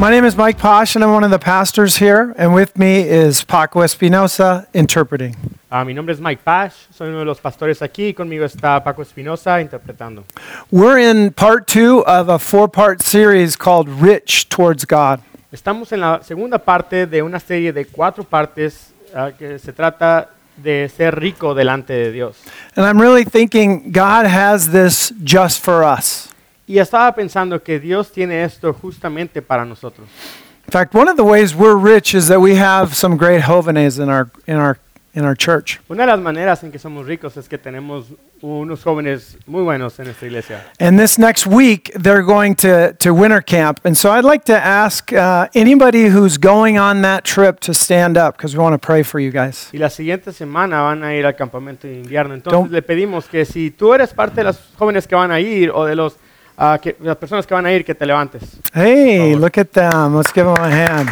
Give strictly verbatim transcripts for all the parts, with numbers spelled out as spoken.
My name is Mike Pash, and I'm one of the pastors here, and with me is Paco Espinosa, interpreting. Uh, mi nombre es Mike Pash, soy uno de los pastores aquí, y conmigo está Paco Espinosa, interpretando. We're in part two of a four-part series called Rich Towards God. Estamos en la segunda parte de una serie de cuatro partes uh, que se trata de ser rico delante de Dios. And I'm really thinking God has this just for us. Y estaba pensando que Dios tiene esto justamente para nosotros. In fact, one of the ways we're rich is that we have some great jóvenes in our in our in our church. Una de las maneras en que somos ricos es que tenemos unos jóvenes muy buenos en esta iglesia. And this next week they're going to to winter camp, and so I'd like to ask uh, anybody who's going on that trip to stand up because we want to pray for you guys. Y la siguiente semana van a ir al campamento de invierno, entonces Don't. le pedimos que si tú eres parte de los jóvenes que van a ir o de los uh, que, las personas que van a ir que te levantes. Hey, look at them. Let's give them a hand.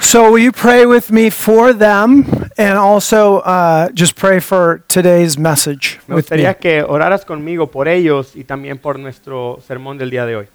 So will you pray with me for them and also uh, just pray for today's message me with gustaría me. que oraras conmigo por ellos y también por nuestro sermón del día de hoy.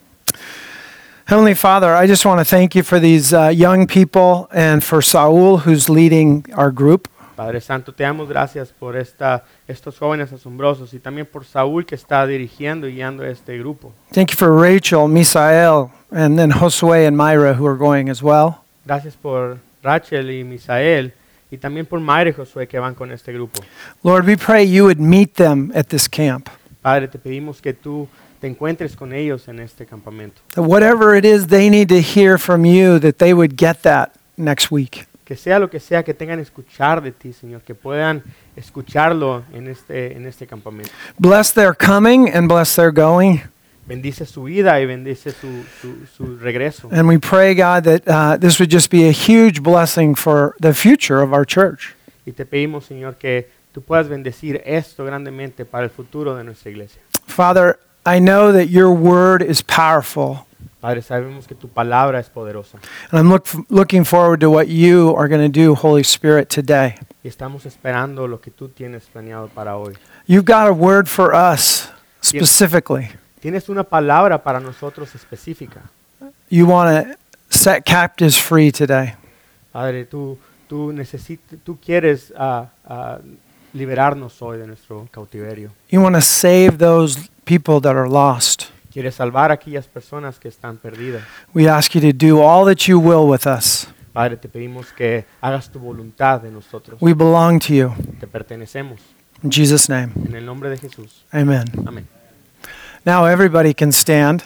Heavenly Father, I just want to thank you for these uh, young people and for Saul who's leading our group. Padre Santo, te damos gracias por esta, estos jóvenes asombrosos y también por Saúl que está dirigiendo y guiando este grupo. Thank you for Rachel, Misael, and then Josué and Myra who are going as well. Gracias por Rachel y Misael y también por Myra y Josué que van con este grupo. Lord, we pray you would meet them at this camp. Padre, te pedimos que tú te encuentres con ellos en este campamento. That whatever it is they need to hear from you, that they would get that next week. Que sea lo que sea que tengan escuchar de ti, Señor, que puedan escucharlo en este en este campamento. Bless their coming and bless their going. Bendice su vida y bendice su, su, su regreso. And we pray, God, that uh, this would just be a huge blessing for the future of our church. Y te pedimos, Señor, que tú puedas bendecir esto grandemente para el futuro de nuestra iglesia. Father, I know that your word is powerful. Padre, sabemos que tu palabra es poderosa. And I'm look, looking forward to what you are going to do, Holy Spirit, today. Y estamos esperando lo que tú tienes planeado para hoy. You've got a word for us specifically. Tienes una palabra para nosotros específica. You want to set captives free today. Padre, tú tú necesitas tú quieres uh, uh, liberarnos hoy de nuestro cautiverio. You want to save those people that are lost. Quieres salvar a aquellas personas que están perdidas. We ask you to do all that you will with us. Padre, te pedimos que hagas tu voluntad de nosotros. We belong to you. Te pertenecemos. In Jesus' name. En el nombre de Jesús. Amen. Amén. Now everybody can stand.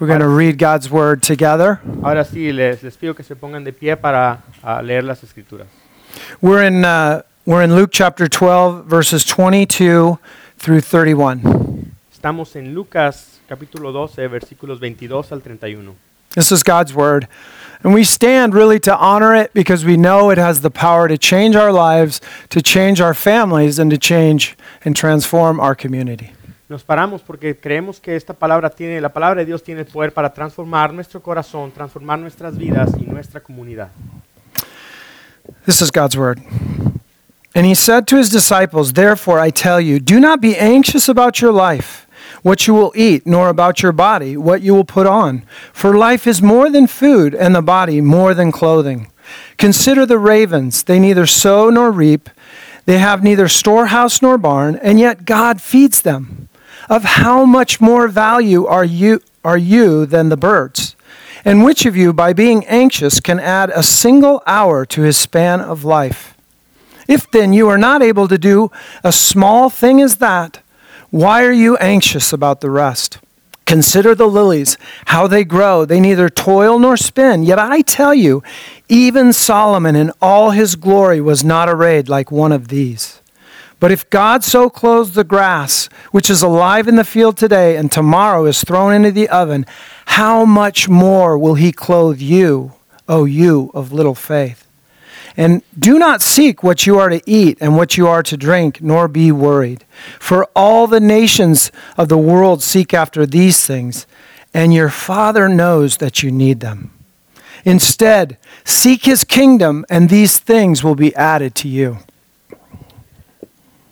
We're going to read God's word together. Ahora sí, les, les pido que se pongan de pie para uh, leer las escrituras. We're in uh, we're in Luke chapter twelve verses twenty-two through thirty-one. Estamos en Lucas capítulo doce versículos veintidós al treinta y uno. This is God's word, and we stand really to honor it because we know it has the power to change our lives, to change our families, and to change and transform our community. Nos paramos porque creemos que esta palabra tiene, la palabra de Dios tiene el poder para transformar nuestro corazón, transformar nuestras vidas y nuestra comunidad. This is God's word. And he said to his disciples, therefore I tell you, do not be anxious about your life, what you will eat, nor about your body, what you will put on. For life is more than food, and the body more than clothing. Consider the ravens, they neither sow nor reap, they have neither storehouse nor barn, and yet God feeds them. Of how much more value are you are you than the birds? And which of you, by being anxious, can add a single hour to his span of life? If then you are not able to do a small thing as that, why are you anxious about the rest? Consider the lilies, how they grow. They neither toil nor spin. Yet I tell you, even Solomon in all his glory was not arrayed like one of these. But if God so clothes the grass, which is alive in the field today and tomorrow is thrown into the oven, how much more will he clothe you, O you of little faith? And do not seek what you are to eat and what you are to drink, nor be worried. For all the nations of the world seek after these things, and your Father knows that you need them. Instead, seek his kingdom, and these things will be added to you.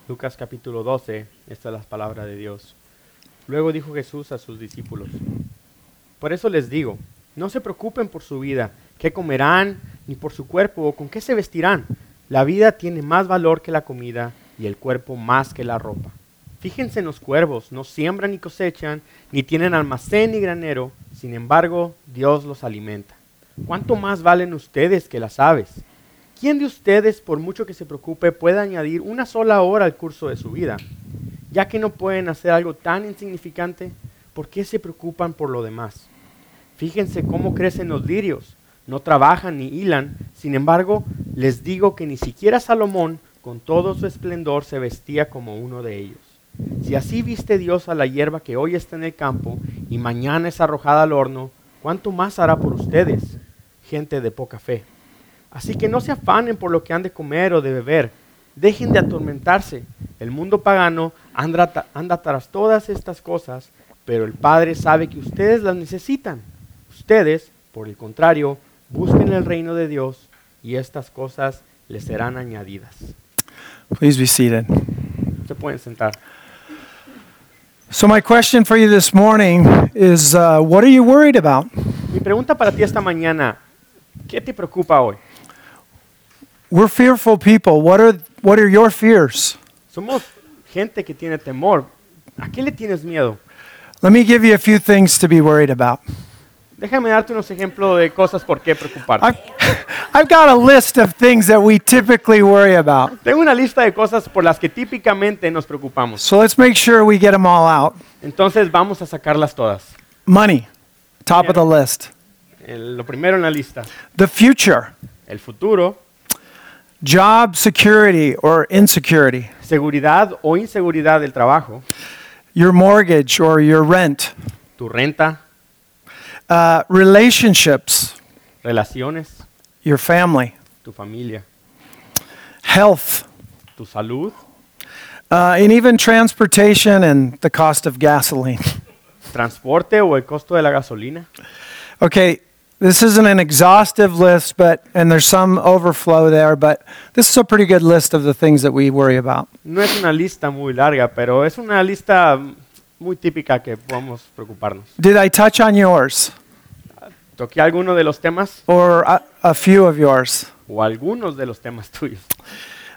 Lucas capítulo doce, esta es la palabra de Dios. Luego dijo Jesús a sus discípulos: por eso les digo, no se preocupen por su vida, qué comerán, ni por su cuerpo, o con qué se vestirán. La vida tiene más valor que la comida, y el cuerpo más que la ropa. Fíjense en los cuervos, no siembran ni cosechan, ni tienen almacén ni granero, sin embargo, Dios los alimenta. ¿Cuánto más valen ustedes que las aves? ¿Quién de ustedes, por mucho que se preocupe, puede añadir una sola hora al curso de su vida? Ya que no pueden hacer algo tan insignificante, ¿por qué se preocupan por lo demás? Fíjense cómo crecen los lirios, no trabajan ni hilan, sin embargo, les digo que ni siquiera Salomón, con todo su esplendor, se vestía como uno de ellos. Si así viste Dios a la hierba que hoy está en el campo y mañana es arrojada al horno, ¿cuánto más hará por ustedes, gente de poca fe? Así que no se afanen por lo que han de comer o de beber, dejen de atormentarse. El mundo pagano anda, anda tras todas estas cosas, pero el Padre sabe que ustedes las necesitan. Ustedes, por el contrario, busquen el reino de Dios y estas cosas les serán añadidas. Please be seated. Se pueden sentar. So my question for you this morning is, uh, what are you worried about? Mi pregunta para ti esta mañana, ¿qué te preocupa hoy? We're fearful people. What are what are your fears? Somos gente que tiene temor. ¿A qué le tienes miedo? Let me give you a few things to be worried about. Déjame darte unos ejemplos de cosas por qué preocuparte. I've, I've got a list of things that we typically worry about. Tengo una lista de cosas por las que típicamente nos preocupamos. So let's make sure we get them all out. Entonces vamos a sacarlas todas. Money, top of the list. El, lo primero en la lista. The future. El futuro. Job security or insecurity. Seguridad o inseguridad del trabajo. Your mortgage or your rent. Tu renta. Uh, relationships. Relaciones. Your family. Tu familia. Health. Tu salud. Uh, and even transportation and the cost of gasoline. Transporte o el costo de la gasolina. Okay, this isn't an exhaustive list, but and there's some overflow there, but this is a pretty good list of the things that we worry about. No es una lista muy larga, pero es una lista muy típica que podemos preocuparnos. Did I touch on yours? ¿Toqué alguno de los temas? Or a, a few of yours? O algunos de los temas tuyos.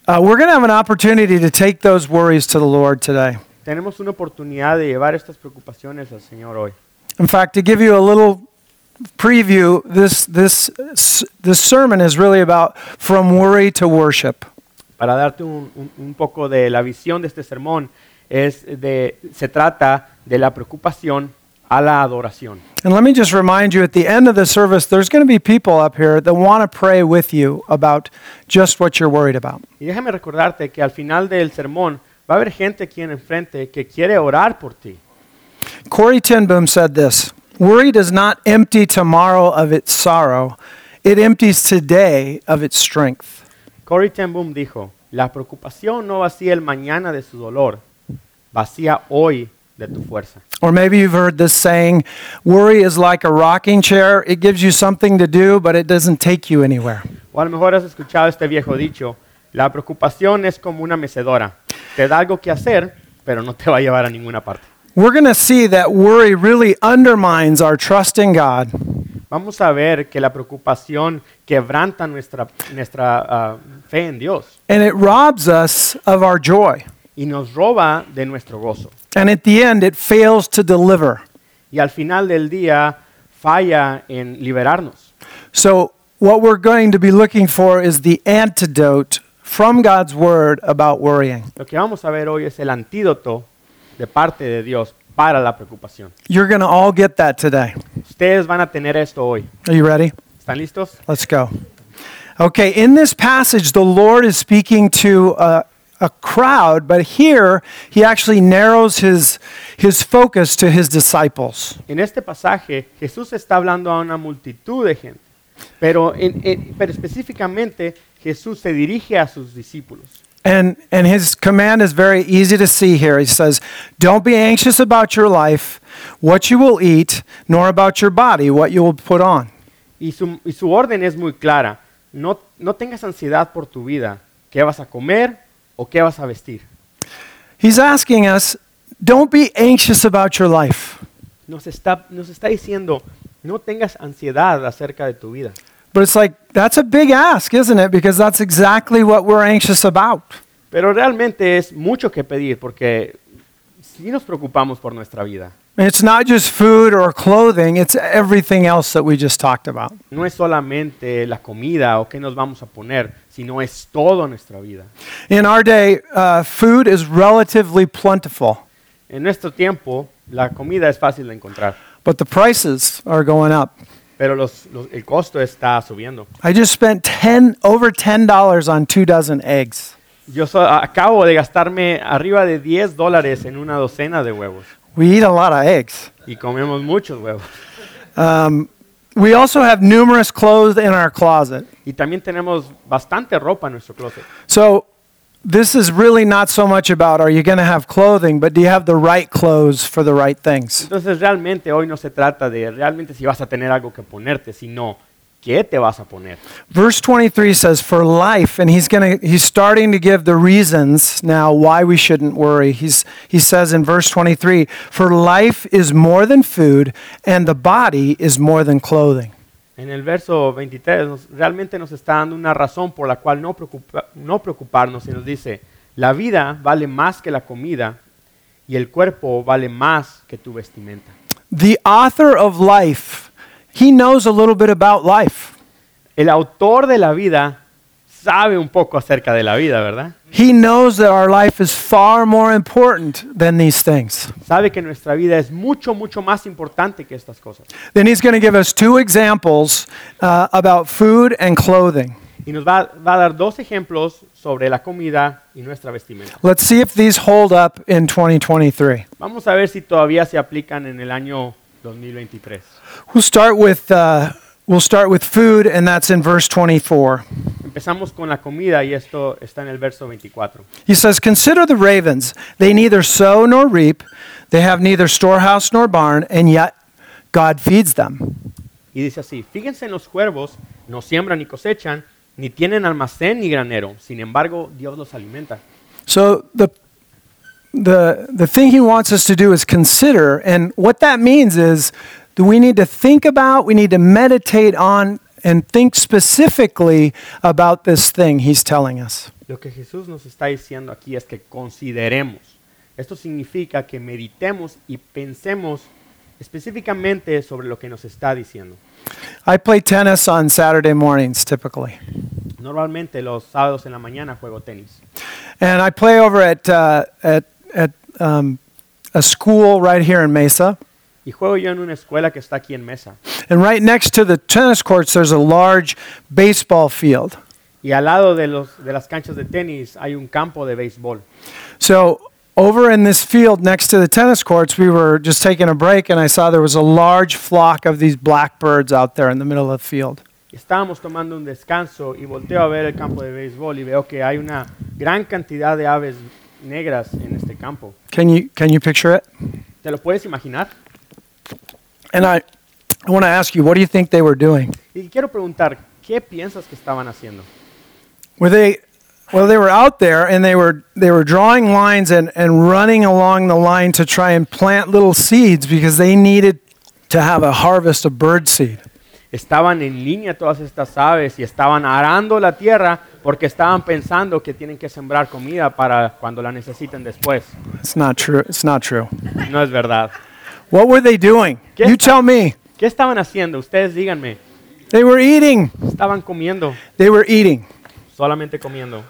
Uh, we're going to have an opportunity to take those worries to the Lord today. Tenemos una oportunidad de llevar estas preocupaciones al Señor hoy. In fact, to give you a little preview, this this this sermon is really about from worry to worship. Para darte un, un, un poco de la visión de este sermón, es de se trata de la preocupación a la adoración. And let me just remind you, at the end of the service, there's going to be people up here that want to pray with you about just what you're worried about. Y déjame recordarte que al final del sermón va a haber gente aquí en enfrente que quiere orar por ti. Corey Ten Boom said this: worry does not empty tomorrow of its sorrow, it empties today of its strength. Corey Ten Boom dijo: la preocupación no vacía el mañana de su dolor, vacía hoy de tu fuerza. Or maybe you've heard this saying, worry is like a rocking chair, it gives you something to do, but it doesn't take you anywhere. O a lo mejor has escuchado este viejo dicho, la preocupación es como una mecedora, te da algo que hacer, pero no te va a llevar a ninguna parte. We're going to see that worry really undermines our trust in God. Vamos a ver que la preocupación quebranta nuestra nuestra uh, fe en Dios. And it robs us of our joy. Y nos roba de nuestro gozo. And at the end it fails to deliver. Y al final del día falla en liberarnos. So what we're going to be looking for is the antidote from God's word about worrying. Lo que vamos a ver hoy es el antídoto de parte de Dios para la preocupación. You're going to all get that today. Ustedes van a tener esto hoy. Are you ready? ¿Están listos? Let's go. Okay, in this passage the Lord is speaking to uh a crowd, but here he actually narrows his his focus to his disciples. En este pasaje Jesús está hablando a una multitud de gente, pero en, en, pero específicamente Jesús se dirige a sus discípulos. And and his command is very easy to see here. He says, "Don't be anxious about your life, what you will eat, nor about your body, what you will put on." Y su y su orden es muy clara. No no tengas ansiedad por tu vida, qué vas a comer o qué vas a vestir. He's asking us, Don't be anxious about your life. Nos está, nos está diciendo, no tengas ansiedad acerca de tu vida. But it's like, that's a big ask, isn't it? Because that's exactly what we're anxious about. Pero realmente es mucho que pedir porque sí nos preocupamos por nuestra vida. And it's not just food or clothing, it's everything else that we just talked about. No es solamente la comida o qué nos vamos a poner, sino es todo nuestra vida. In our day, uh, food is relatively plentiful. En nuestro tiempo, la comida es fácil de encontrar. But the prices are going up. Pero los, los, el costo está subiendo. I just spent ten over ten dollars on two dozen eggs. Yo so, acabo de gastarme arriba de diez dólares en una docena de huevos. We eat a lot of eggs. Y comemos muchos huevos. Um, we also have numerous clothes in our closet. Y también tenemos bastante ropa en nuestro closet. So this is really not so much about are you going to have clothing, but do you have the right clothes for the right things? Entonces realmente hoy no se trata de realmente si vas a tener algo que ponerte, sino qué te vas a poner. Verse twenty-three says for life, and he's going to he's starting to give the reasons now why we shouldn't worry. He's he says in verse twenty-three, for life is more than food and the body is more than clothing. En el verso veintitrés nos, realmente nos está dando una razón por la cual no, preocupa, no preocuparnos y nos dice, la vida vale más que la comida y el cuerpo vale más que tu vestimenta. The author of life, he knows a little bit about life. El autor de la vida sabe un poco acerca de la vida, ¿verdad? He knows that our life is far more important than these things. Sabe que nuestra vida es mucho, mucho más importante que estas cosas. Then he's going to give us two examples uh, about food and clothing. Y nos va, va a dar dos ejemplos sobre la comida y nuestra vestimenta. Let's see if these hold up in twenty twenty-three. Vamos a ver si todavía se aplican en el año twenty twenty-three. We'll start with uh, we'll start with food, and that's in verse twenty-four. Empezamos con la comida y esto está en el verso veinticuatro. He says, consider the ravens, they neither sow nor reap, they have neither storehouse nor barn, and yet God feeds them. Y dice así, fíjense en los cuervos, no siembran ni cosechan, ni tienen almacén ni granero, sin embargo Dios los alimenta. So the the the thing he wants us to do is consider, and what that means is do we need to think about, we need to meditate on and think specifically about this thing he's telling us. Lo que Jesús nos está diciendo aquí es que consideremos. Esto significa que meditemos y pensemos específicamente sobre lo que nos está diciendo. I play tennis on Saturday mornings typically. Normalmente los sábados en la mañana juego tenis. And I play over at uh, at at um, a school right here in Mesa. Y juego yo en una escuela que está aquí en Mesa. And right next to the tennis courts, there's a large baseball field. Y al lado de los de las canchas de tenis hay un campo de béisbol. So over in this field next to the tennis courts, we were just taking a break, and I saw there was a large flock of these blackbirds out there in the middle of the field. Estábamos tomando un descanso y volteo a ver el campo de béisbol y veo que hay una gran cantidad de aves negras en este campo. Can you can you picture it? ¿Te lo puedes imaginar? And I I want to ask you, what do you think they were doing? Y quiero preguntar, ¿qué piensas que estaban haciendo? Were they, well, they were out there and they were they were drawing lines and, and running along the line to try and plant little seeds because they needed to have a harvest of bird seed. Estaban en línea todas estas aves y estaban arando la tierra porque estaban pensando que tienen que sembrar comida para cuando la necesiten después. It's not true. It's not true. No es verdad. What were they doing? You tell me. ¿Qué estaban haciendo? Ustedes díganme. They were eating. Estaban comiendo. They were eating. Solamente comiendo.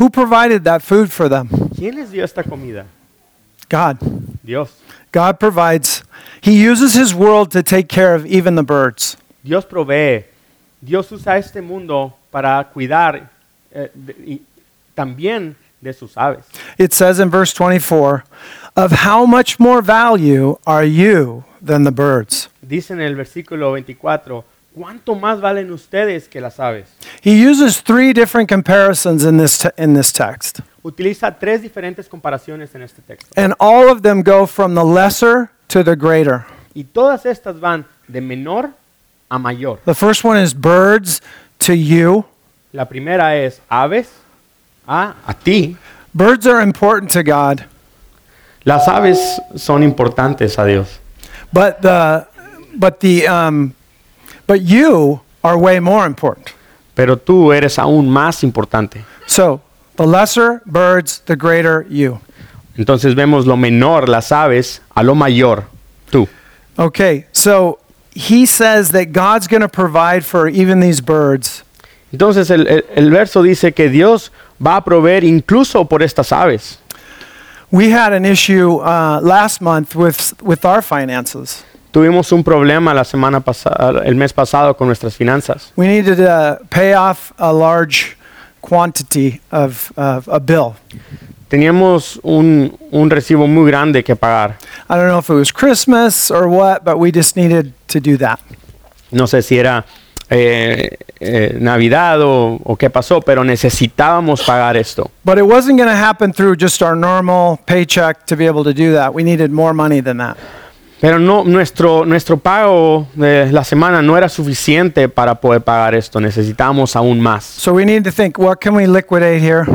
Who provided that food for them? ¿Quién les dio esta comida? God. Dios. God provides. He uses his world to take care of even the birds. Dios provee. Dios usa este mundo para cuidar eh, de, y también de sus aves. It says in verse twenty-four, of how much more value are you than the birds? Dice en el versículo veinticuatro, ¿cuánto más valen ustedes que las aves? He uses three different comparisons in this te- in this text. Utiliza tres diferentes comparaciones en este texto. And all of them go from the lesser to the greater. Y todas estas van de menor a mayor. The first one is birds to you. La primera es aves a, a ti. Birds are important to God. Las aves son importantes a Dios. But the, but the, um, but you are way more important. Pero tú eres aún más importante. So, the lesser birds, the greater you. Entonces vemos lo menor, las aves, a lo mayor, tú. Okay, so he says that God's going to provide for even these birds. Entonces el, el, el verso dice que Dios va a proveer incluso por estas aves. We had an issue uh, last month with with our finances. Tuvimos un problema la semana pasada, el mes pasado con nuestras finanzas. We needed to uh, pay off a large quantity of, of a bill. Teníamos un un recibo muy grande que pagar. I don't know if it was Christmas or what, but we just needed to do that. No sé si era eh, eh, Navidad o, o qué pasó, pero necesitábamos pagar esto. But it wasn't going to happen through just our normal paycheck to be able to do that. We needed more money than that. Pero no, nuestro, nuestro pago de la semana no era suficiente para poder pagar esto. Necesitábamos aún más. So we need to think, what can we liquidate here?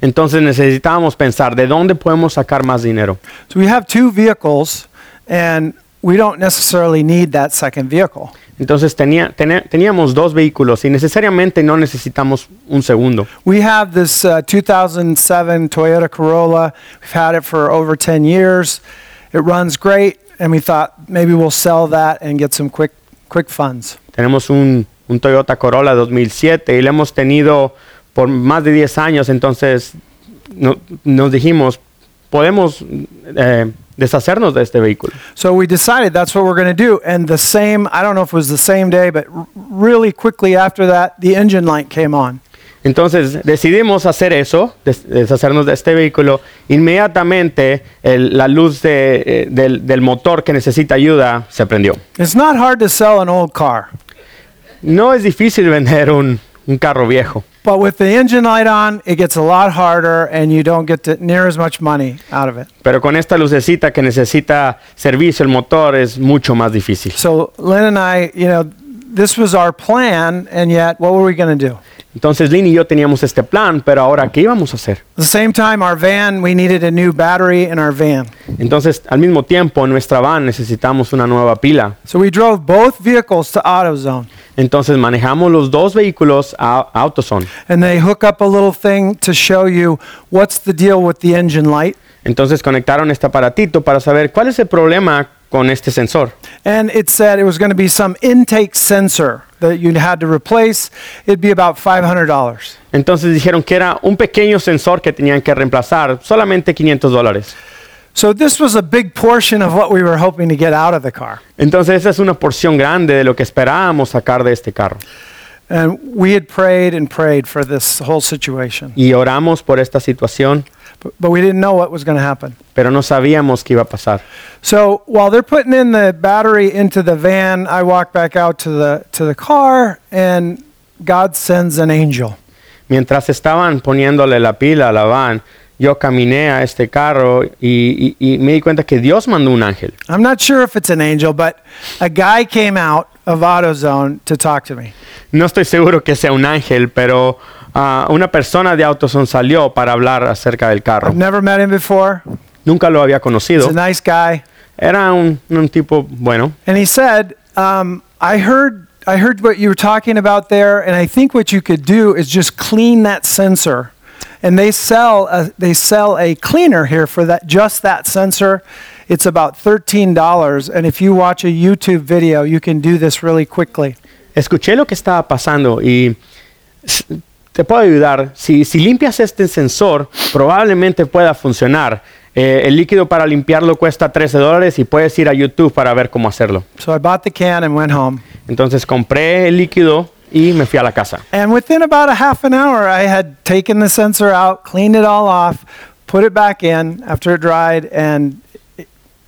Entonces necesitábamos pensar, ¿de dónde podemos sacar más dinero? So we have two vehicles and we don't necessarily need that second vehicle. Entonces tenía, ten, teníamos dos vehículos y necesariamente no necesitamos un segundo. We have this uh, two thousand seven Toyota Corolla. We've had it for over ten years. It runs great. And we thought maybe we'll sell that and get some quick quick funds. Tenemos un un Toyota Corolla dos mil siete y lo hemos tenido por más de diez años, entonces no, nos dijimos, podemos eh, deshacernos de este vehículo. So we decided that's what we're going to do, and the same, I don't know if it was the same day, but r- really quickly after that the engine light came on. Entonces decidimos hacer eso, deshacernos de este vehículo. Inmediatamente el, la luz de, del, del motor que necesita ayuda se prendió. It's not hard to sell an old car. No es difícil vender un, un carro viejo. But with the engine light on, it gets a lot harder, and you don't get to near as much money out of it. Pero con esta lucecita que necesita servicio el motor es mucho más difícil. So Lynn and I, you know, this was our plan, and yet what were we going to do? Entonces Lynn y yo teníamos este plan, pero ahora ¿qué íbamos a hacer? At the same time our van, we needed a new battery in our van. Entonces al mismo tiempo en nuestra van necesitamos una nueva pila. So we drove both vehicles to AutoZone. Entonces manejamos los dos vehículos a AutoZone. And they hook up a little thing to show you what's the deal with the engine light. Entonces conectaron este aparatito para saber cuál es el problema con este sensor. And it said it was going to be some intake sensor that you had to replace. It'd be about five hundred dollars. Entonces dijeron que era un pequeño sensor que tenían que reemplazar, solamente quinientos dólares. So this was a big portion of what we were hoping to get out of the car. Entonces esa es una porción grande de lo que esperábamos sacar de este carro. And we had prayed and prayed for this whole situation. Y oramos por esta situación. But, but we didn't know what was going to happen. Pero no sabíamos qué iba a pasar. So while they're putting in the battery into the van, I walk back out to the to the car, and God sends an angel. Mientras estaban poniéndole la pila a la van, yo caminé a este carro y, y, y me di cuenta que Dios mandó un ángel. I'm not sure if it's an angel, but a guy came out of AutoZone to talk to me. No estoy seguro que sea un ángel, pero Uh, una persona de AutoZone salió para hablar acerca del carro. I've never met him before. Nunca lo había conocido. He's a nice guy. Era un, un tipo bueno. And he said, um, I heard I heard what you were talking about there, and I think what you could do is just clean that sensor. And they sell a, they sell a cleaner here for that, just that sensor. It's about thirteen dollars, and if you watch a YouTube video, you can do this really quickly. Escuché lo que estaba pasando y te puedo ayudar. Si, si limpias este sensor, probablemente pueda funcionar. Eh, el líquido para limpiarlo cuesta trece dólares y puedes ir a YouTube para ver cómo hacerlo. So I bought the can and went home. Entonces compré el líquido y me fui a la casa. And within about a half an hour, I had taken the sensor out, cleaned it all off, put it back in after it dried, and it,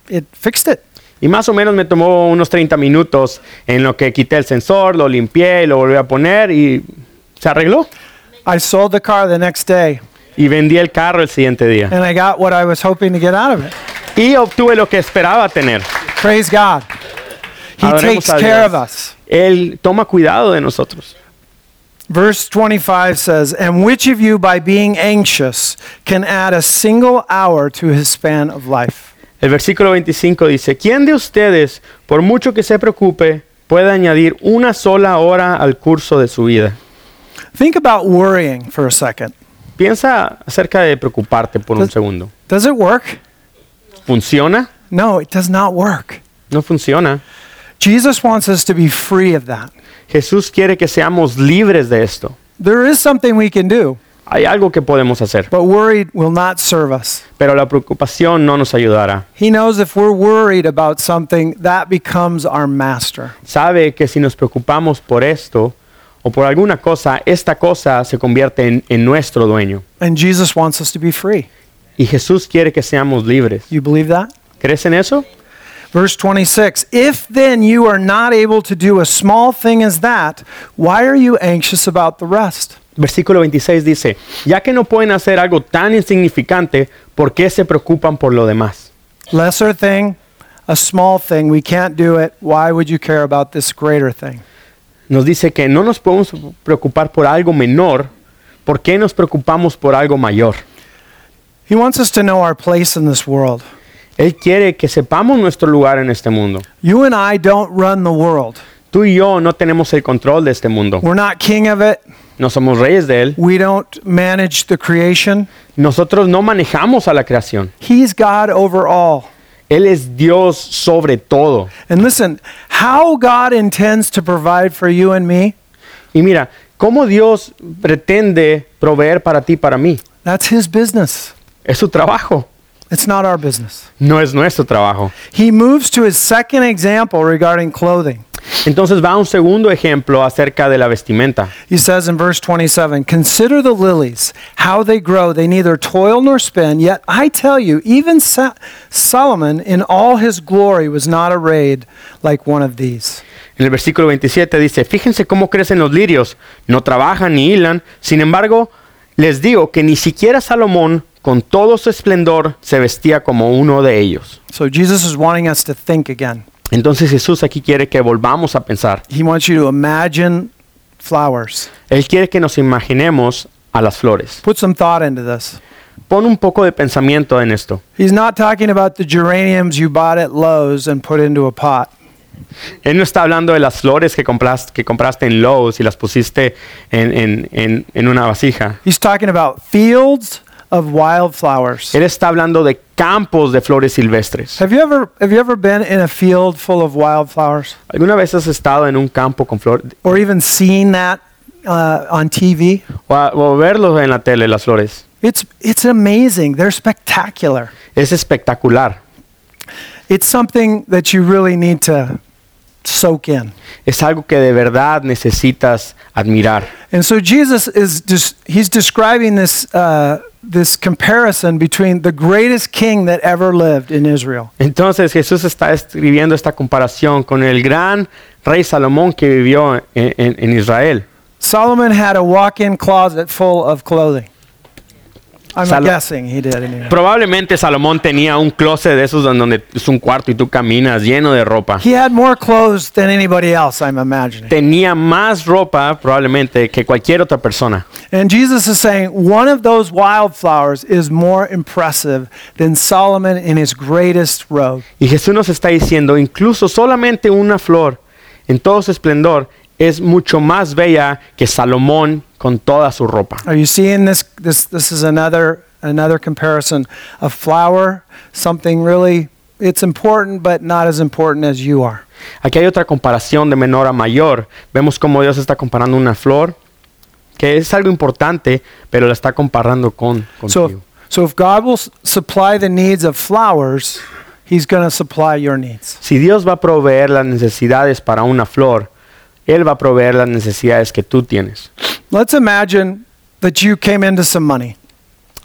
it fixed it. Y más o menos me tomó unos treinta minutos en lo que quité el sensor, lo limpié, lo volví a poner y se arregló. I sold the car the next day. Y vendí el carro el siguiente día. And I got what I was hoping to get out of it. Y obtuve lo que esperaba tener. Praise God. He Adoremos takes care of us. Él toma cuidado de nosotros. Verse twenty-five says, "And which of you by being anxious can add a single hour to his span of life?" El versículo veinticinco dice, ¿quién de ustedes, por mucho que se preocupe, puede añadir una sola hora al curso de su vida? Think about worrying for a second. Piensa acerca de preocuparte por does, un segundo. Does it work? ¿Funciona? No, it does not work. No funciona. Jesus wants us to be free of that. Jesús quiere que seamos libres de esto. There is something we can do. Hay algo que podemos hacer. But worry will not serve us. Pero la preocupación no nos ayudará. He knows if we're worried about something, that becomes our master. Sabe que si nos preocupamos por esto o por alguna cosa, esta cosa se convierte en, en nuestro dueño. And Jesus wants us to be free. Y Jesús quiere que seamos libres. You believe that? ¿Crees en eso? Verse twenty-six, if then you are not able to do a small thing as that, why are you anxious about the rest? Versículo veintiséis dice, ya que no pueden hacer algo tan insignificante, ¿por qué se preocupan por lo demás? Lesser thing, a small thing, we can't do it, why would you care about this greater thing? Nos dice que no nos podemos preocupar por algo menor, ¿por qué nos preocupamos por algo mayor? He wants us to know our place in this world. Él quiere que sepamos nuestro lugar en este mundo. You and I don't run the world. Tú y yo no tenemos el control de este mundo. We're not king of it. No somos reyes de él. We don't manage the creation. Nosotros no manejamos a la creación. He's God over all. Él es Dios sobre todo. And listen, how God intends to provide for you and me. Y mira, cómo Dios pretende proveer para ti y para mí. That's his business. Es su trabajo. It's not our business. No es nuestro trabajo. He moves to his second example regarding clothing. Entonces va a un segundo ejemplo acerca de la vestimenta. He says in verse twenty-seven, consider the lilies, how they grow, they neither toil nor spin, yet I tell you, even Sa- Solomon in all his glory was not arrayed like one of these. En el versículo veintisiete dice, fíjense cómo crecen los lirios, no trabajan ni hilan, sin embargo, les digo que ni siquiera Salomón con todo su esplendor se vestía como uno de ellos. So Jesus is wanting us to think again. Entonces Jesús aquí quiere que volvamos a pensar. He wants you to imagine flowers. Él quiere que nos imaginemos a las flores. Put some thought into this. Pon un poco de pensamiento en esto. He's not talking about the geraniums you bought at Lowe's and put into a pot. Él no está hablando de las flores que compraste, que compraste en Lowe's y las pusiste en, en, en, en una vasija. He's talking about fields of wildflowers. Él está hablando de campos de flores silvestres. Have you ever have you ever been in a field full of wildflowers? ¿Alguna vez has estado en un campo con flores? Or even seen that uh, on T V? O, a, o verlos en la tele, las flores. It's it's amazing. They're spectacular. Es espectacular. It's something that you really need to soak in. Es algo que de verdad necesitas admirar. And so Jesus is just he's describing this uh, this comparison between the greatest king that ever lived in Israel. Entonces Jesús está escribiendo esta comparación con el gran rey Salomón que vivió en, en, en Israel. Solomon had a walk-in closet full of clothing. I'm Sal- guessing he did anyway. Probablemente Salomón tenía un closet de esos donde es un cuarto y tú caminas lleno de ropa. He had more clothes than anybody else, I'm imagining. Tenía más ropa probablemente que cualquier otra persona. And Jesus is saying one of those wildflowers is more impressive than Solomon in his greatest robe. Y Jesús nos está diciendo incluso solamente una flor en todo su esplendor es mucho más bella que Salomón con toda su ropa. Are you seeing this? This this is another another comparison. A flower, something really, it's important, but not as important as you are. Aquí hay otra comparación de menor a mayor. Vemos cómo Dios está comparando una flor, que es algo importante, pero la está comparando con contigo. So, so if God will supply the needs of flowers, He's going to supply your needs. Si Dios va a proveer las necesidades para una flor, Él va a proveer las necesidades que tú tienes. Let's imagine that you came into some money.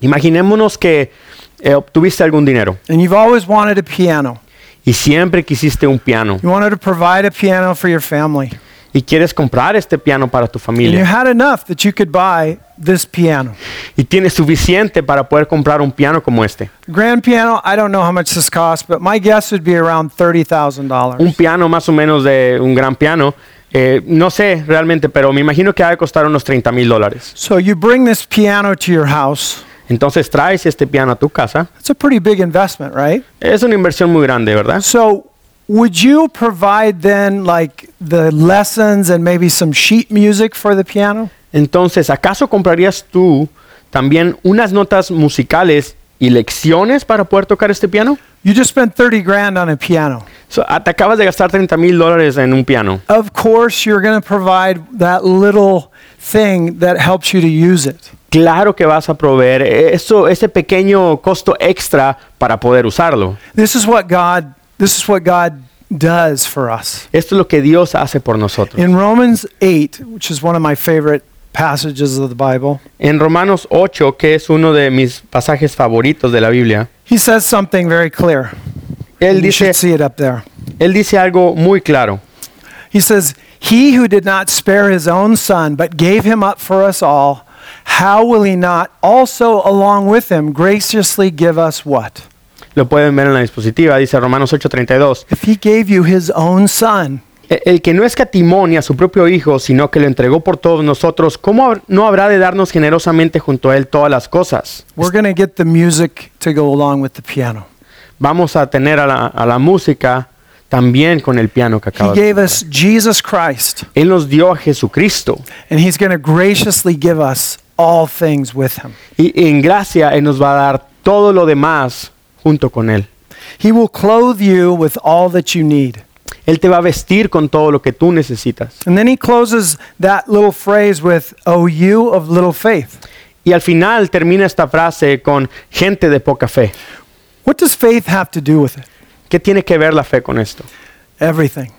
Imaginémonos que eh, obtuviste algún dinero. And you've always wanted a piano. Y siempre quisiste un piano. You wanted to provide a piano for your family. Y quieres comprar este piano para tu familia. And you had enough that you could buy this piano. Y tienes suficiente para poder comprar un piano como este. Grand piano, I don't know how much this costs, but my guess would be around thirty thousand dollars. Un piano más o menos de un gran piano. Eh, no sé realmente, pero me imagino que ha de costar unos treinta mil dólares. So you bring this piano to your house. Entonces traes este piano a tu casa. That's a pretty big investment, right? Es una inversión muy grande, ¿verdad? So, would you provide then like the lessons and maybe some sheet music for the piano? Entonces, ¿acaso comprarías tú también unas notas musicales y lecciones para poder tocar este piano? You just spent thirty grand on a piano. So, te acabas de gastar treinta mil dólares en un piano. Of course, you're going to provide that little thing that helps you to use it. Claro que vas a proveer eso, ese pequeño costo extra para poder usarlo. This is what God This is what God does for us. Esto es lo que Dios hace por nosotros. In Romans eight, which is one of my favorite passages of the Bible. En Romanos ocho, que es uno de mis pasajes favoritos de la Biblia. He says something very clear. Él dice, you should see it up there. Él dice algo muy claro. He says, "He who did not spare his own son, but gave him up for us all, how will he not also along with him graciously give us what?" Lo pueden ver en la diapositiva, dice Romanos ocho treinta y dos. If he gave you his own son, el, el que no escatimó ni a su propio hijo, sino que lo entregó por todos nosotros, ¿cómo hab- no habrá de darnos generosamente junto a él todas las cosas? We're going to get the music to go along with the piano. Vamos a tener a la, a la música también con el piano que acaba de He gave us Jesus Christ. Él nos dio a Jesucristo. And he's going to graciously give us all things with him. Y, y en gracia él nos va a dar todo lo demás junto con él. He will clothe you with all that you need. Él te va a vestir con todo lo que tú necesitas. And then he closes that little phrase with, "O you of little faith." Y al final termina esta frase con gente de poca fe. What does faith have to do with it? ¿Qué tiene que ver la fe con esto? Everything.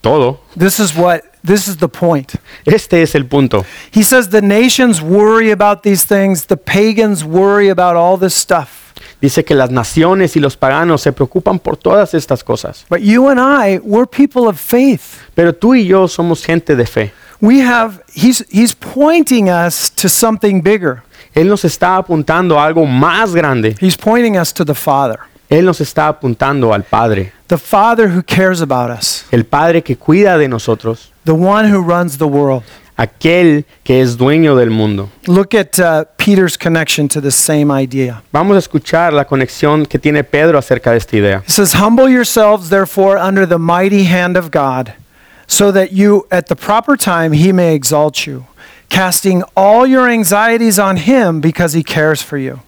Todo. This is what This is the point. Este es el punto. He says the nations worry about these things, the pagans worry about all this stuff. Dice que las naciones y los paganos se preocupan por todas estas cosas. But you and I, we're people of faith. Pero tú y yo somos gente de fe. We have, he's, he's pointing us to something bigger. Él nos está apuntando a algo más grande. He's pointing us to the Father. Él nos está apuntando al Padre. The Father who cares about us. El Padre que cuida de nosotros. The one who runs the world. Aquel que es dueño del mundo. Look at uh, Peter's connection to the same idea. Vamos a escuchar la conexión que tiene Pedro acerca de esta idea. It says, "Humble yourselves therefore under the mighty hand of God, so that you at the proper time he may exalt you, casting all your anxieties on him because he cares for you."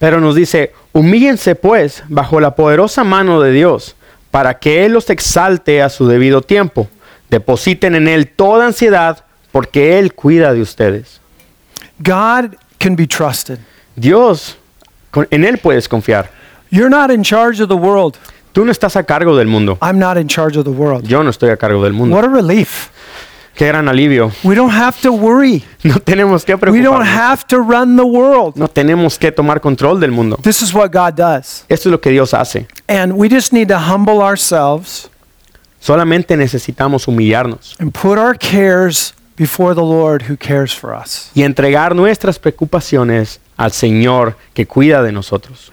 Pero nos dice, "Humíllense pues bajo la poderosa mano de Dios, para que él los exalte a su debido tiempo. Depositen en él toda ansiedad, porque él cuida de ustedes." God can be trusted. Dios, en él puedes confiar. You're not in charge of the world. Tú no estás a cargo del mundo. I'm not in charge of the world. Yo no estoy a cargo del mundo. What a relief. Qué gran alivio. We don't have to worry. No tenemos que preocuparnos. We don't have to run the world. No tenemos que tomar control del mundo. This is what God does. Esto es lo que Dios hace. And we just need to humble ourselves. Solamente necesitamos humillarnos. And put our cares before the Lord who cares for us. Y entregar nuestras preocupaciones al Señor que cuida de nosotros.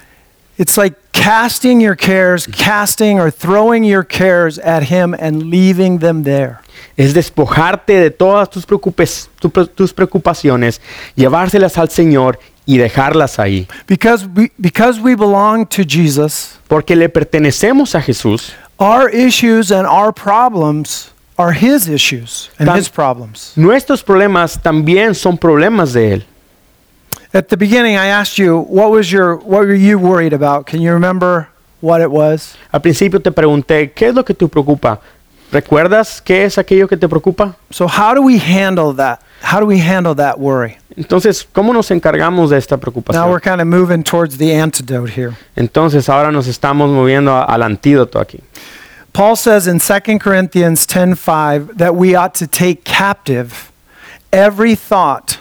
It's like casting your cares, casting or throwing your cares at him and leaving them there. Es despojarte de todas tus, preocupes, tu, tus preocupaciones, llevárselas al Señor y dejarlas ahí. Because we, because we belong to Jesus, porque le pertenecemos a Jesús, our issues and our problems are his issues and Tan, his problems. Nuestros problemas también son problemas de él. At the beginning I asked you, what was your what were you worried about? Can you remember what it was? Al principio te pregunté, ¿qué es lo que te preocupa? ¿Recuerdas qué es aquello que te preocupa? So how do we handle that? How do we handle that worry? Entonces, ¿cómo nos encargamos de esta preocupación? Now we're kind of moving towards the antidote here. Entonces, ahora nos estamos moviendo a, al antídoto aquí. Paul says in Second Corinthians ten five that we ought to take captive every thought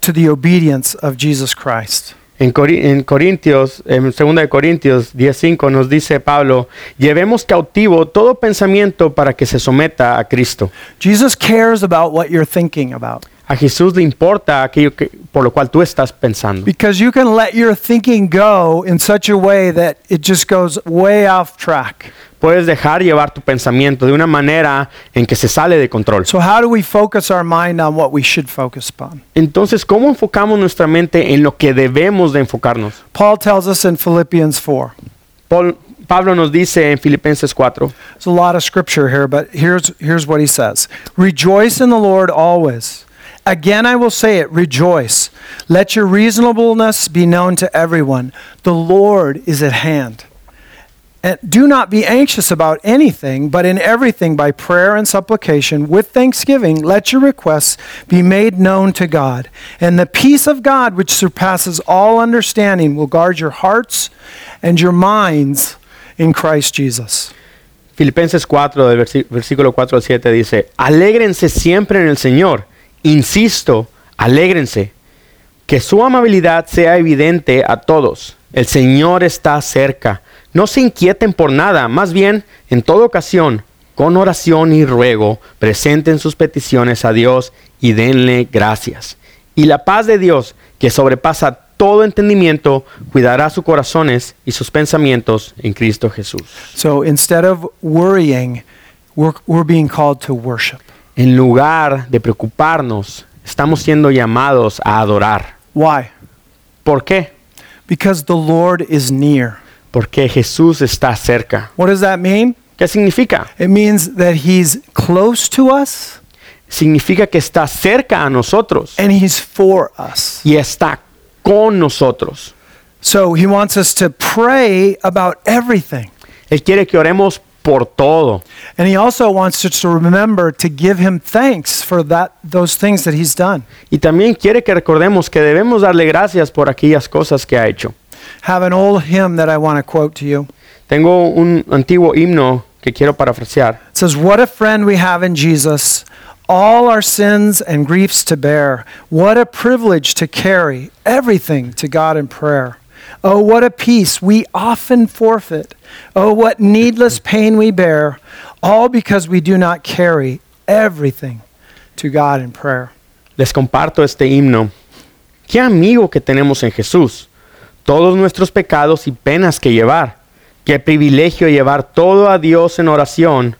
to the obedience of Jesus Christ. En, Cori- en Corintios, en Segunda de Corintios diez cinco nos dice Pablo, llevemos cautivo todo pensamiento para que se someta a Cristo. Jesus cares about what you're thinking about. A Jesús le importa aquello que, por lo cual tú estás pensando. Because you can let your thinking go in such a way that it just goes way off track. puedes dejar llevar tu pensamiento de una manera en que se sale de control. So how do we focus our mind on what we should focus upon? Entonces, ¿cómo enfocamos nuestra mente en lo que debemos de enfocarnos? Paul tells us in Philippians four. Paul, Pablo nos dice en Filipenses cuatro. There's a lot of scripture here, but here's here's what he says. Rejoice in the Lord always. Again, I will say it, rejoice. Let your reasonableness be known to everyone. The Lord is at hand. And do not be anxious about anything, but in everything by prayer and supplication, with thanksgiving, let your requests be made known to God. And the peace of God, which surpasses all understanding, will guard your hearts and your minds in Christ Jesus. Filipenses cuatro, del versículo cuatro al siete dice, alégrense siempre en el Señor. Insisto, alégrense, que su amabilidad sea evidente a todos. El Señor está cerca. No se inquieten por nada, más bien, en toda ocasión, con oración y ruego, presenten sus peticiones a Dios y denle gracias. Y la paz de Dios, que sobrepasa todo entendimiento, cuidará sus corazones y sus pensamientos en Cristo Jesús. So, instead of worrying, we're, we're being called to worship. En lugar de preocuparnos, estamos siendo llamados a adorar. Why? ¿Por qué? Because the Lord is near. Porque Jesús está cerca. What does that mean? ¿Qué significa? It means that he's close to us. Significa que está cerca a nosotros. And he's for us. Y está con nosotros. So he wants us to pray about everything. Él quiere que oremos por todo. And he also wants us to remember to give him thanks for that, those things that he's done. Y también quiere que recordemos que debemos darle gracias por aquellas cosas que ha hecho. Have an old hymn that I want to quote to you. Tengo un antiguo himno que quiero parafrasear. It says, what a friend we have in Jesus, all our sins and griefs to bear. What a privilege to carry everything to God in prayer. Oh, what a peace we often forfeit. Oh, what needless pain we bear, all because we do not carry everything to God in prayer. Les comparto este himno. Qué amigo que tenemos en Jesús. Todos nuestros pecados y penas que llevar. Qué privilegio llevar todo a Dios en oración.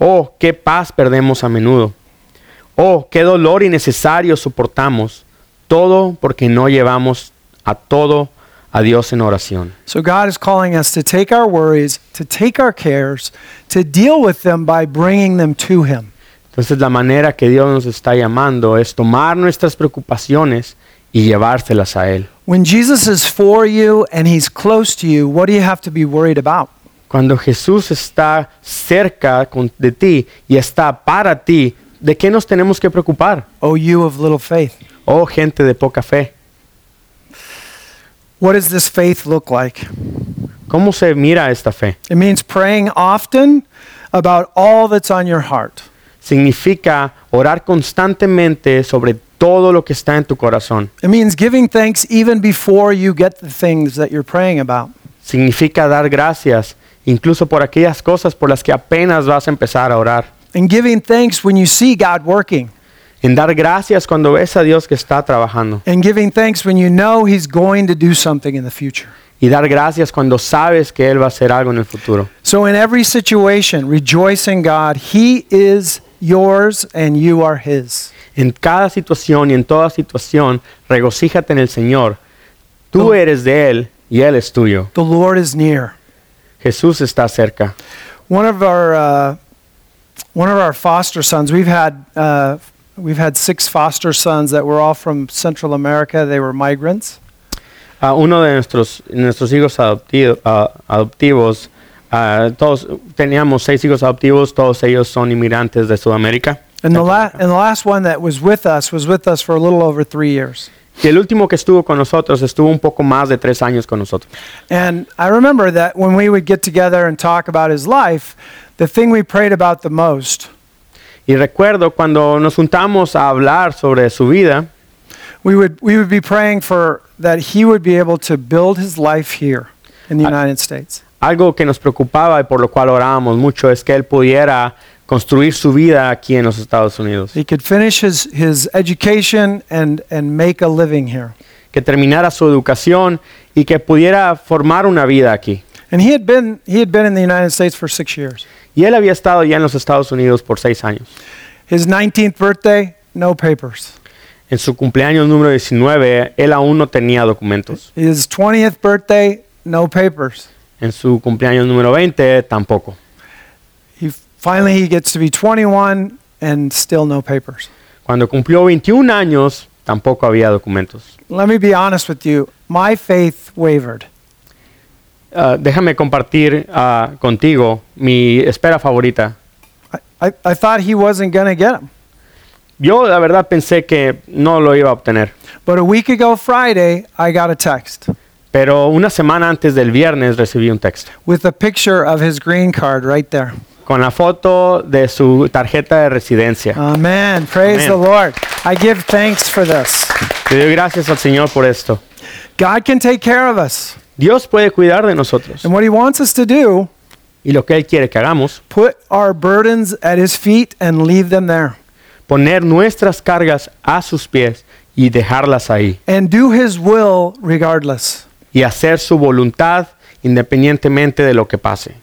Oh, qué paz perdemos a menudo. Oh, qué dolor innecesario soportamos. Todo porque no llevamos a todo a Dios en oración. So God is calling us to take our worries, to take our cares, to deal with them by bringing them to him. Entonces la manera que Dios nos está llamando es tomar nuestras preocupaciones y llevárselas a él. When Jesus is for you and he's close to you, what do you have to be worried about? Cuando Jesús está cerca con, de ti y está para ti, ¿de qué nos tenemos que preocupar? Oh, you of little faith. Oh, gente de poca fe. What does this faith look like? ¿Cómo se mira esta fe? It means praying often about all that's on your heart. Significa orar constantemente sobre todo lo que está en tu corazón. It means giving thanks even before you get the things that you're praying about. Significa dar gracias incluso por aquellas cosas por las que apenas vas a empezar a orar. And giving thanks when you see God working. En dar gracias cuando ves a Dios que está trabajando. And giving thanks when you know he's going to do something in the future. Y dar gracias cuando sabes que él va a hacer algo en el futuro. So in every situation, rejoice in God. He is yours and you are his. En cada situación y en toda situación, regocíjate en el Señor. Tú eres de él y él es tuyo. The Lord is near. Jesús está cerca. One of our uh, one of our foster sons, we've had uh, We've had six foster sons that were all from Central America. They were migrants. Uh, uno de nuestros nuestros hijos adoptivo, uh, adoptivos, uh, todos teníamos seis hijos adoptivos. Todos ellos son inmigrantes de Sudamérica. And the, la- and the last one that was with us was with us for a little over three years. Y el último que estuvo con nosotros estuvo un poco más de tres años con nosotros. And I remember that when we would get together and talk about his life, the thing we prayed about the most. Y recuerdo cuando nos juntamos a hablar sobre su vida, we would we would be praying for that he would be able to build his life here in the United States. Algo que nos preocupaba y por lo cual orábamos mucho es que él pudiera construir su vida aquí en los Estados Unidos. He could finish his his education and and make a living here. Que terminara su educación y que pudiera formar una vida aquí. And he had been he had been in the United States for six years. Y él había estado ya en los Estados Unidos por seis años. His nineteenth birthday, no papers. En su cumpleaños número diecinueve, él aún no tenía documentos. His twentieth birthday, no papers. En su cumpleaños número veinte, tampoco. He finally he gets to be twenty-one and still no papers. Cuando cumplió veintiún años, tampoco había documentos. Let me be honest with you. My faith wavered. Uh, déjame compartir uh, contigo mi espera favorita. I, I, I thought he wasn't going to get them. Yo la verdad pensé que no lo iba a obtener. But a week ago Friday, I got a text. Pero una semana antes del viernes recibí un texto. With a picture of his green card right there. Con la foto de su tarjeta de residencia. Amen. Praise Amen. The Lord. I give thanks for this. Te doy gracias al Señor por esto. God can take care of us. Dios puede cuidar de nosotros. And what he wants us to do, y lo que él quiere que hagamos, put our burdens at his feet and leave them there. Poner nuestras cargas a sus pies y dejarlas ahí. And do his will regardless. Y hacer su voluntad independientemente de lo que pase.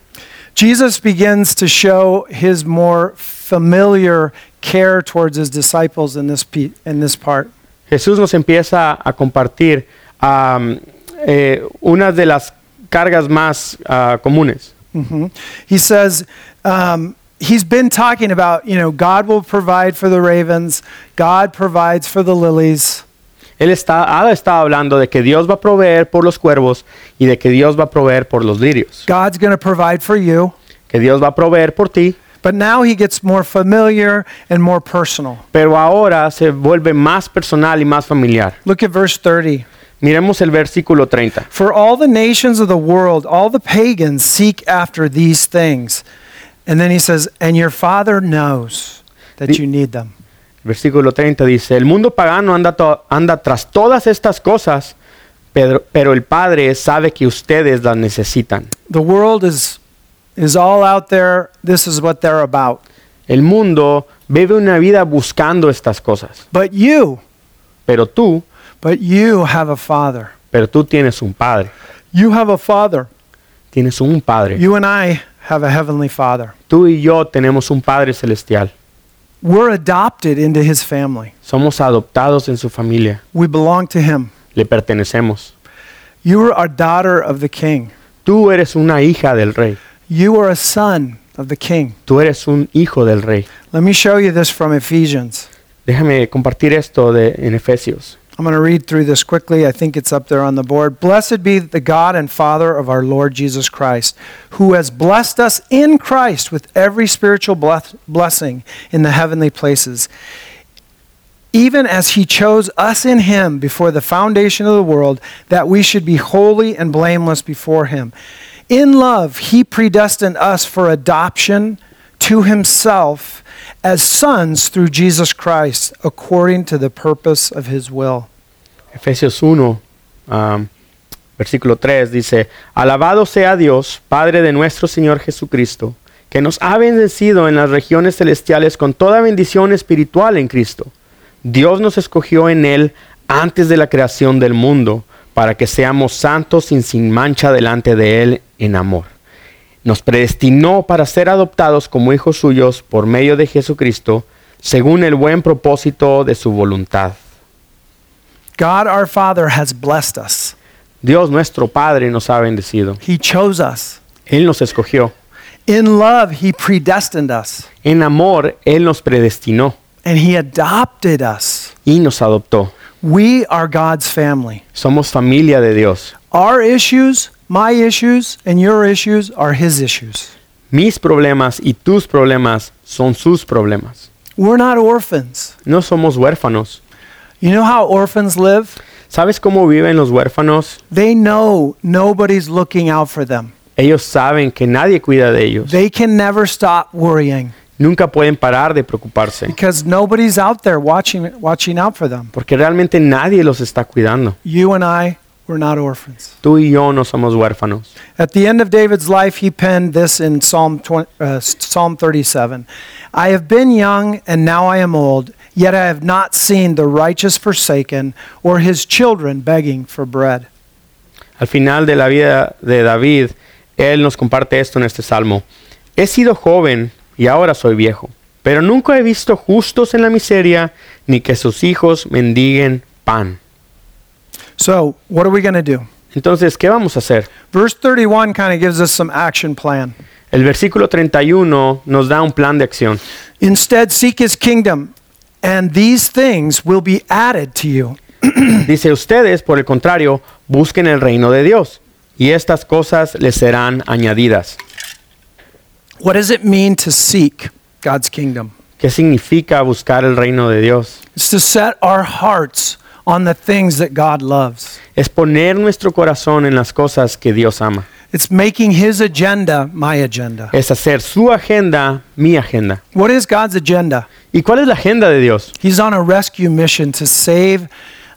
Jesus begins to show his more familiar care towards his disciples in this pe- in this part. Jesús nos empieza a compartir um, Eh, una de las cargas más uh, comunes. Mm-hmm. He says, um, he's been talking about, you know, God will provide for the ravens, God provides for the lilies. Él está, ha estado hablando de que Dios va a proveer por los cuervos y de que Dios va a proveer por los lirios. God's going to provide for you. Que Dios va a proveer por ti. But now he gets more familiar and more personal. Pero ahora se vuelve más personal y más familiar. Look at verse thirty. Miremos el versículo treinta. For all the nations of the world, all the pagans seek after these things. And then he says, and your Father knows that you need them. Versículo treinta dice, el mundo pagano anda, to- anda tras todas estas cosas, pero, pero el Padre sabe que ustedes las necesitan. The world is, is all out there. This is what they're about. El mundo vive una vida buscando estas cosas. But you, pero tú, But you have a father. Pero tú tienes un padre. You have a father. Tienes un padre. You and I have a heavenly father. Tú y yo tenemos un padre celestial. We're adopted into his family. Somos adoptados en su familia. We belong to him. Le pertenecemos. You are a daughter of the king. Tú eres una hija del rey. You are a son of the king. Tú eres un hijo del rey. Let me show you this from Ephesians. Déjame compartir esto de, en Efesios. I'm going to read through this quickly. I think it's up there on the board. Blessed be the God and Father of our Lord Jesus Christ, who has blessed us in Christ with every spiritual bless- blessing in the heavenly places, even as he chose us in him before the foundation of the world, that we should be holy and blameless before him. In love, he predestined us for adoption to himself as sons through Jesus Christ, according to the purpose of his will. Efesios uno, um, versículo tres dice, alabado sea Dios, Padre de nuestro Señor Jesucristo, que nos ha bendecido en las regiones celestiales con toda bendición espiritual en Cristo. Dios nos escogió en él antes de la creación del mundo, para que seamos santos y sin mancha delante de él en amor. Nos predestinó para ser adoptados como hijos suyos por medio de Jesucristo, según el buen propósito de su voluntad. God our Father has blessed us. Dios nuestro Padre nos ha bendecido. He chose us. Él nos escogió. In love he predestined us. En amor él nos predestinó. And he adopted us. Y nos adoptó. We are God's family. Somos familia de Dios. Our issues, my issues and your issues are his issues. Mis problemas y tus problemas son sus problemas. We're not orphans. No somos huérfanos. You know how orphans live? ¿Sabes cómo viven los huérfanos? They know nobody's looking out for them. Ellos saben que nadie cuida de ellos. They can never stop worrying. Nunca pueden parar de preocuparse. Because nobody's out there watching watching out for them. Porque realmente nadie los está cuidando. You and I, we're not orphans. Tú y yo no somos huérfanos. At the end of David's life, he penned this in Psalm, twenty, uh, Psalm thirty-seven. I have been young and now I am old, yet I have not seen the righteous forsaken or his children begging for bread. Al final de la vida de David, Él nos comparte esto en este salmo. He sido joven y ahora soy viejo, pero nunca he visto justos en la miseria, ni que sus hijos mendiguen pan. So, what are we going to do? Entonces, ¿qué vamos a hacer? Verse thirty-one kind of gives us some action plan. El versículo treinta y uno nos da un plan de acción. Instead, seek his kingdom, and these things will be added to you. Dice, ustedes, por el contrario, busquen el reino de Dios, y estas cosas les serán añadidas. What does it mean to seek God's kingdom? ¿Qué significa buscar el reino de Dios? It's to set our hearts on the things that God loves. Es poner nuestro corazón en las cosas que Dios ama. It's making his agenda my agenda. Es hacer su agenda mi agenda. What is God's agenda? ¿Y cuál es la agenda de Dios? He's on a rescue mission to save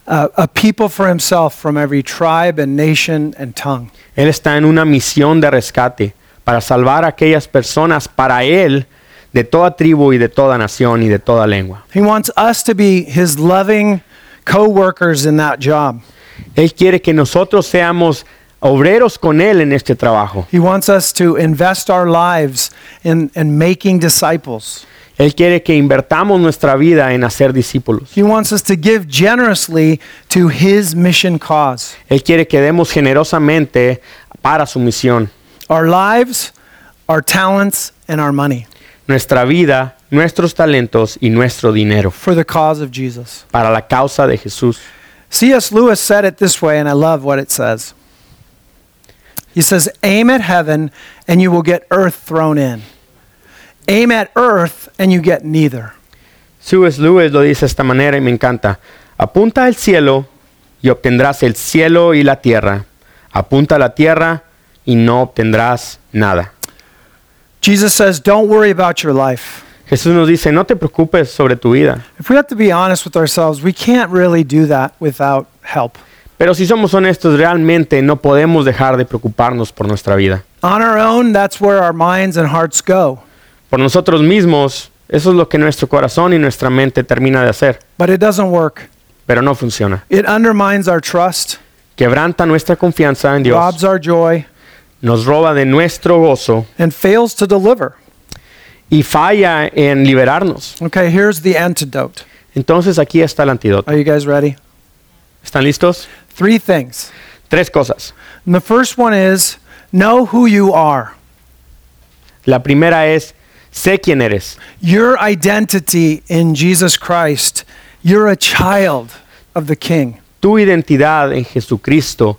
Uh, a people for himself from every tribe and nation and tongue. Él está en una misión de rescate para salvar a aquellas personas para él de toda tribu y de toda nación y de toda lengua. He wants us to be his loving co-workers in that job. Él quiere que nosotros seamos obreros con él en este trabajo. He wants us to invest our lives in, in making disciples. Él quiere que invertamos nuestra vida en hacer discípulos. He wants us to give generously to his mission cause. Él quiere que demos generosamente para su misión. Our lives, our talents, and our money. Nuestra vida, nuestros talentos y nuestro dinero. For the cause of Jesus. Para la causa de Jesús. C S Lewis said it this way, and I love what it says. He says, aim at heaven and you will get earth thrown in. Aim at earth and you get neither. C S Lewis lo dice de esta manera y me encanta. Apunta al cielo y obtendrás el cielo y la tierra. Apunta a la tierra y no obtendrás nada. Jesus says, don't worry about your life. Jesús nos dice, no te preocupes sobre tu vida. If we have to be honest with ourselves, we can't really do that without help. Pero si somos honestos, realmente no podemos dejar de preocuparnos por nuestra vida. On our own, that's where our minds and hearts go. Por nosotros mismos, eso es lo que nuestro corazón y nuestra mente termina de hacer. But it doesn't work. Pero no funciona. It undermines our trust. Quebranta nuestra confianza en Dios. Robs our joy. Nos roba de nuestro gozo. And fails to deliver. Y falla en liberarnos. Okay, here's the antidote. Entonces aquí está el antídoto. Are you guys ready? ¿Están listos? Three things. Tres cosas. And the first one is, know who you are. La primera es, sé quién eres. Your identity in Jesus Christ. You're a child of the King. Tu identidad en Jesucristo.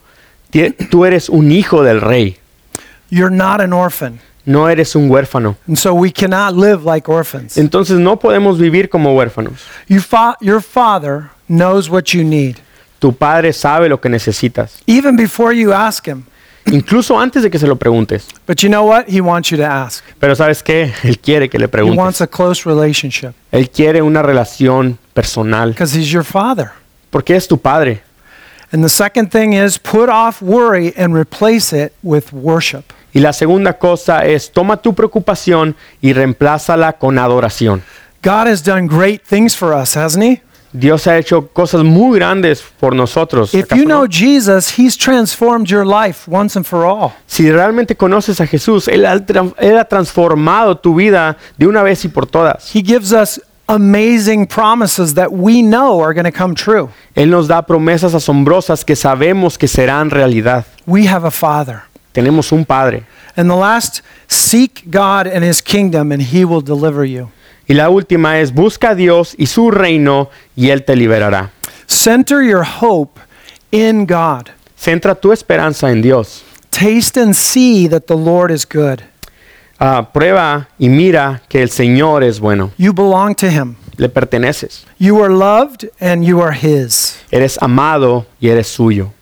Tú eres un hijo del Rey. You're not an orphan. No eres un huérfano. And so we cannot live like orphans. Entonces no podemos vivir como huérfanos. Your, fa- your father knows what you need. Tu padre sabe lo que necesitas. Even before you ask him. Incluso antes de que se lo preguntes. But you know what? He wants you to ask. Pero ¿sabes qué? Él quiere que le preguntes. He wants a close relationship. Él quiere una relación personal. Because he's your father. Porque es tu padre. And the second thing is, put off worry and replace it with worship. Y la segunda cosa es, toma tu preocupación y reemplázala con adoración. God has done great things for us, hasn't he? Dios ha hecho cosas muy grandes por nosotros. If you know Jesus, he's transformed your life once and for all. Si realmente conoces a Jesús, él ha, él ha transformado tu vida de una vez y por todas. He gives us amazing promises that we know are going to come true. Él nos da promesas asombrosas que sabemos que serán realidad. We have a father. Tenemos un padre. And the last, seek God and his kingdom and he will deliver you. Y la última es, busca a Dios y su reino y él te liberará. Center your hope in God. Centra tu esperanza en Dios. Taste and see that the Lord is good. Uh, prueba y mira que el Señor es bueno. You belong to him. Le perteneces. You are loved and you are his. Eres amado y eres suyo.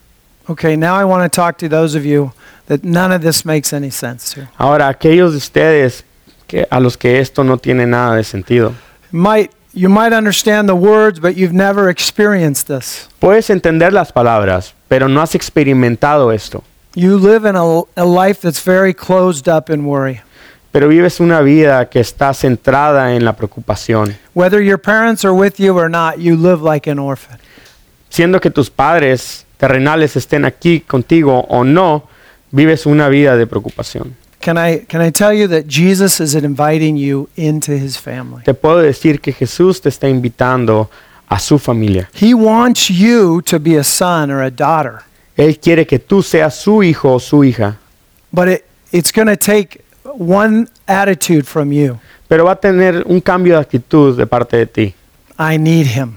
Okay, now I want to talk to those of you that none of this makes any sense to. Ahora, aquellos de ustedes que a los que esto no tiene nada de sentido. Might, you might understand the words, but you've never experienced this. Puedes entender las palabras, pero no has experimentado esto. You live in a, a life that's very closed up in worry. Pero vives una vida que está centrada en la preocupación. Whether your parents are with you or not, you live like an orphan. Siendo que tus padres terrenales estén aquí contigo o no, vives una vida de preocupación. Can I can I tell you that Jesus is inviting you into his family? Te puedo decir que Jesús te está invitando a su familia. He wants you to be a son or a daughter. Él quiere que tú seas su hijo o su hija. But it, it's going to take one attitude from you. Pero va a tener un cambio de actitud de parte de ti. I need him.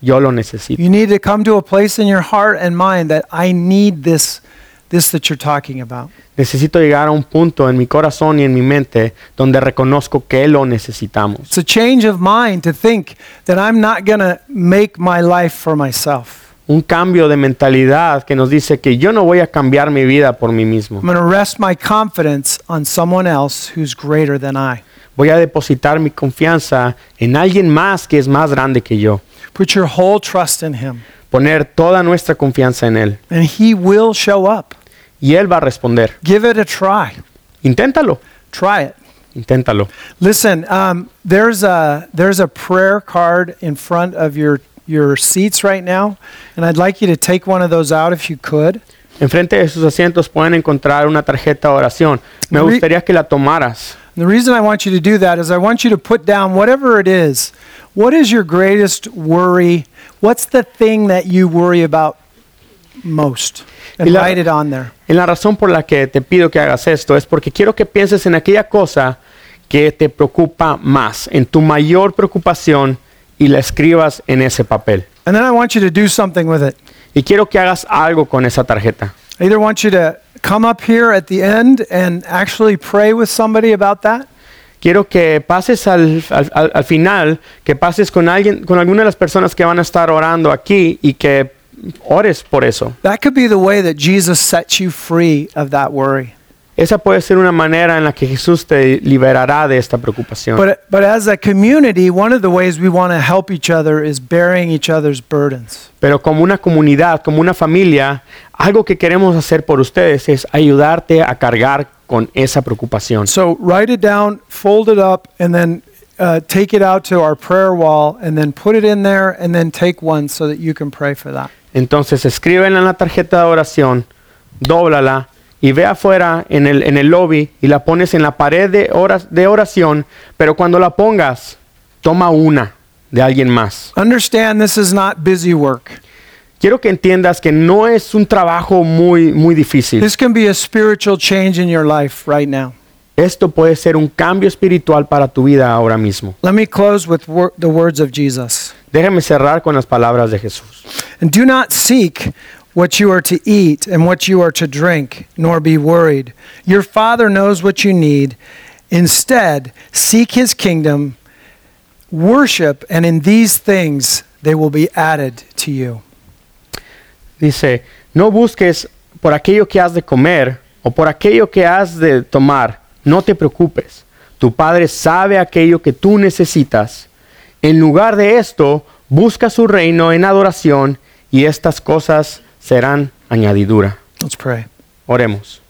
Yo lo necesito. You need to come to a place in your heart and mind that I need this This that you're talking about. Necesito llegar a un punto en mi corazón y en mi mente donde reconozco que lo necesitamos. It's a change of mind to think that I'm not going to make my life for myself. Un cambio de mentalidad que nos dice que yo no voy a cambiar mi vida por mí mismo. I'm going to rest my confidence on someone else who's greater than I. Voy a depositar mi confianza en alguien más que es más grande que yo. Put your whole trust in him. Poner toda nuestra confianza en él. And he will show up. Y él va a responder. Give it a try. Inténtalo. Try it. Inténtalo. Listen, um, there's a there's a prayer card in front of your your seats right now, and I'd like you to take one of those out if you could. Enfrente de sus asientos pueden encontrar una tarjeta de oración. Me gustaría que la tomaras. The reason I want you to do that is I want you to put down whatever it is. What is your greatest worry? What's the thing that you worry about most? And la, write it on there. Y la razón por la que te pido que hagas esto es porque quiero que pienses en aquella cosa que te preocupa más, en tu mayor preocupación, y la escribas en ese papel. And then I want you to do something with it. Y quiero que hagas algo con esa tarjeta. I either want you to come up here at the end and actually pray with somebody about that. Quiero que pases al, al, al final, que pases con alguien, con alguna de las personas que van a estar orando aquí y que ores por eso. That could be the way that Jesus sets you free of that worry. Esa puede ser una manera en la que Jesús te liberará de esta preocupación. But, but as a community, one of the ways we want to help each other is bearing each other's burdens. Pero como una comunidad, como una familia, algo que queremos hacer por ustedes es ayudarte a cargar con esa preocupación. So write it down, fold it up, and then uh, take it out to our prayer wall, and then put it in there, and then take one so that you can pray for that. Entonces escríbela en la tarjeta de oración, dóblala, y ve afuera en el, en el lobby y la pones en la pared de, oras, de oración, pero cuando la pongas, toma una de alguien más. Understand this is not busy work. Quiero que entiendas que no es un trabajo muy, muy difícil. This can be a spiritual change in your life right now. Esto puede ser un cambio espiritual para tu vida ahora mismo. Let me close with wor- the words of Jesus. Déjame cerrar con las palabras de Jesús. And do not seek what you are to eat and what you are to drink, nor be worried. Your Father knows what you need. Instead, seek his kingdom, worship, and in these things they will be added to you. Dice, no busques por aquello que has de comer o por aquello que has de tomar. No te preocupes. Tu Padre sabe aquello que tú necesitas. En lugar de esto, busca su reino en adoración y estas cosas serán añadidura. Let's pray. Oremos.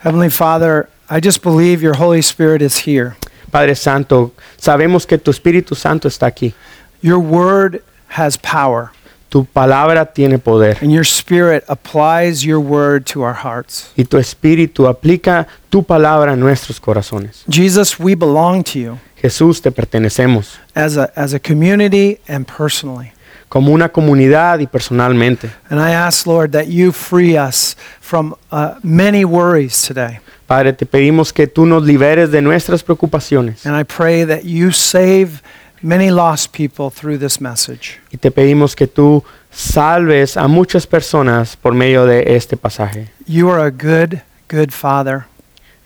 Heavenly Father, I just believe your Holy Spirit is here. Padre Santo, sabemos que tu Espíritu Santo está aquí. Your word has power. Tu palabra tiene poder. And your Spirit applies your word to our hearts. Y tu Espíritu aplica tu palabra a nuestros corazones. Jesus, we belong to you. Jesús, te pertenecemos. As a, as a community and personally. Como una comunidad y personalmente. And I ask, Lord, that you free us from uh, many worries today. Padre, te pedimos que tú nos liberes de nuestras preocupaciones. And I pray that you save many lost people through this message. Y te pedimos que tú salves a muchas personas por medio de este pasaje. You are a good, good Father.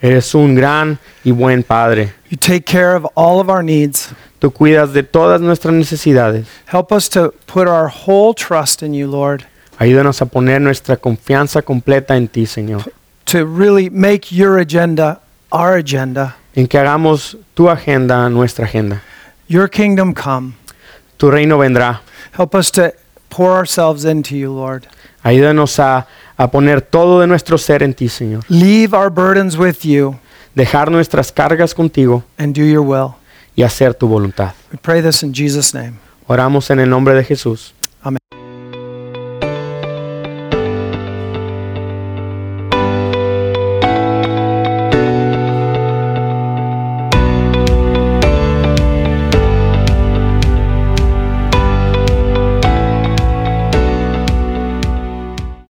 Eres un gran y buen Padre. You take care of all of our needs. Tú cuidas de todas nuestras necesidades. Help us to put our whole trust in you, Lord. Ayúdanos a poner nuestra confianza completa en ti, Señor. P- to really make your agenda our agenda. En que hagamos tu agenda nuestra agenda. Your kingdom come. Tu reino vendrá. Help us to pour ourselves into you, Lord. Ayúdanos a, a poner todo de nuestro ser en ti, Señor. Leave our burdens with you. Dejar nuestras cargas contigo. And do your will. Y hacer tu voluntad. We pray this in Jesus' name. Oramos en el nombre de Jesús.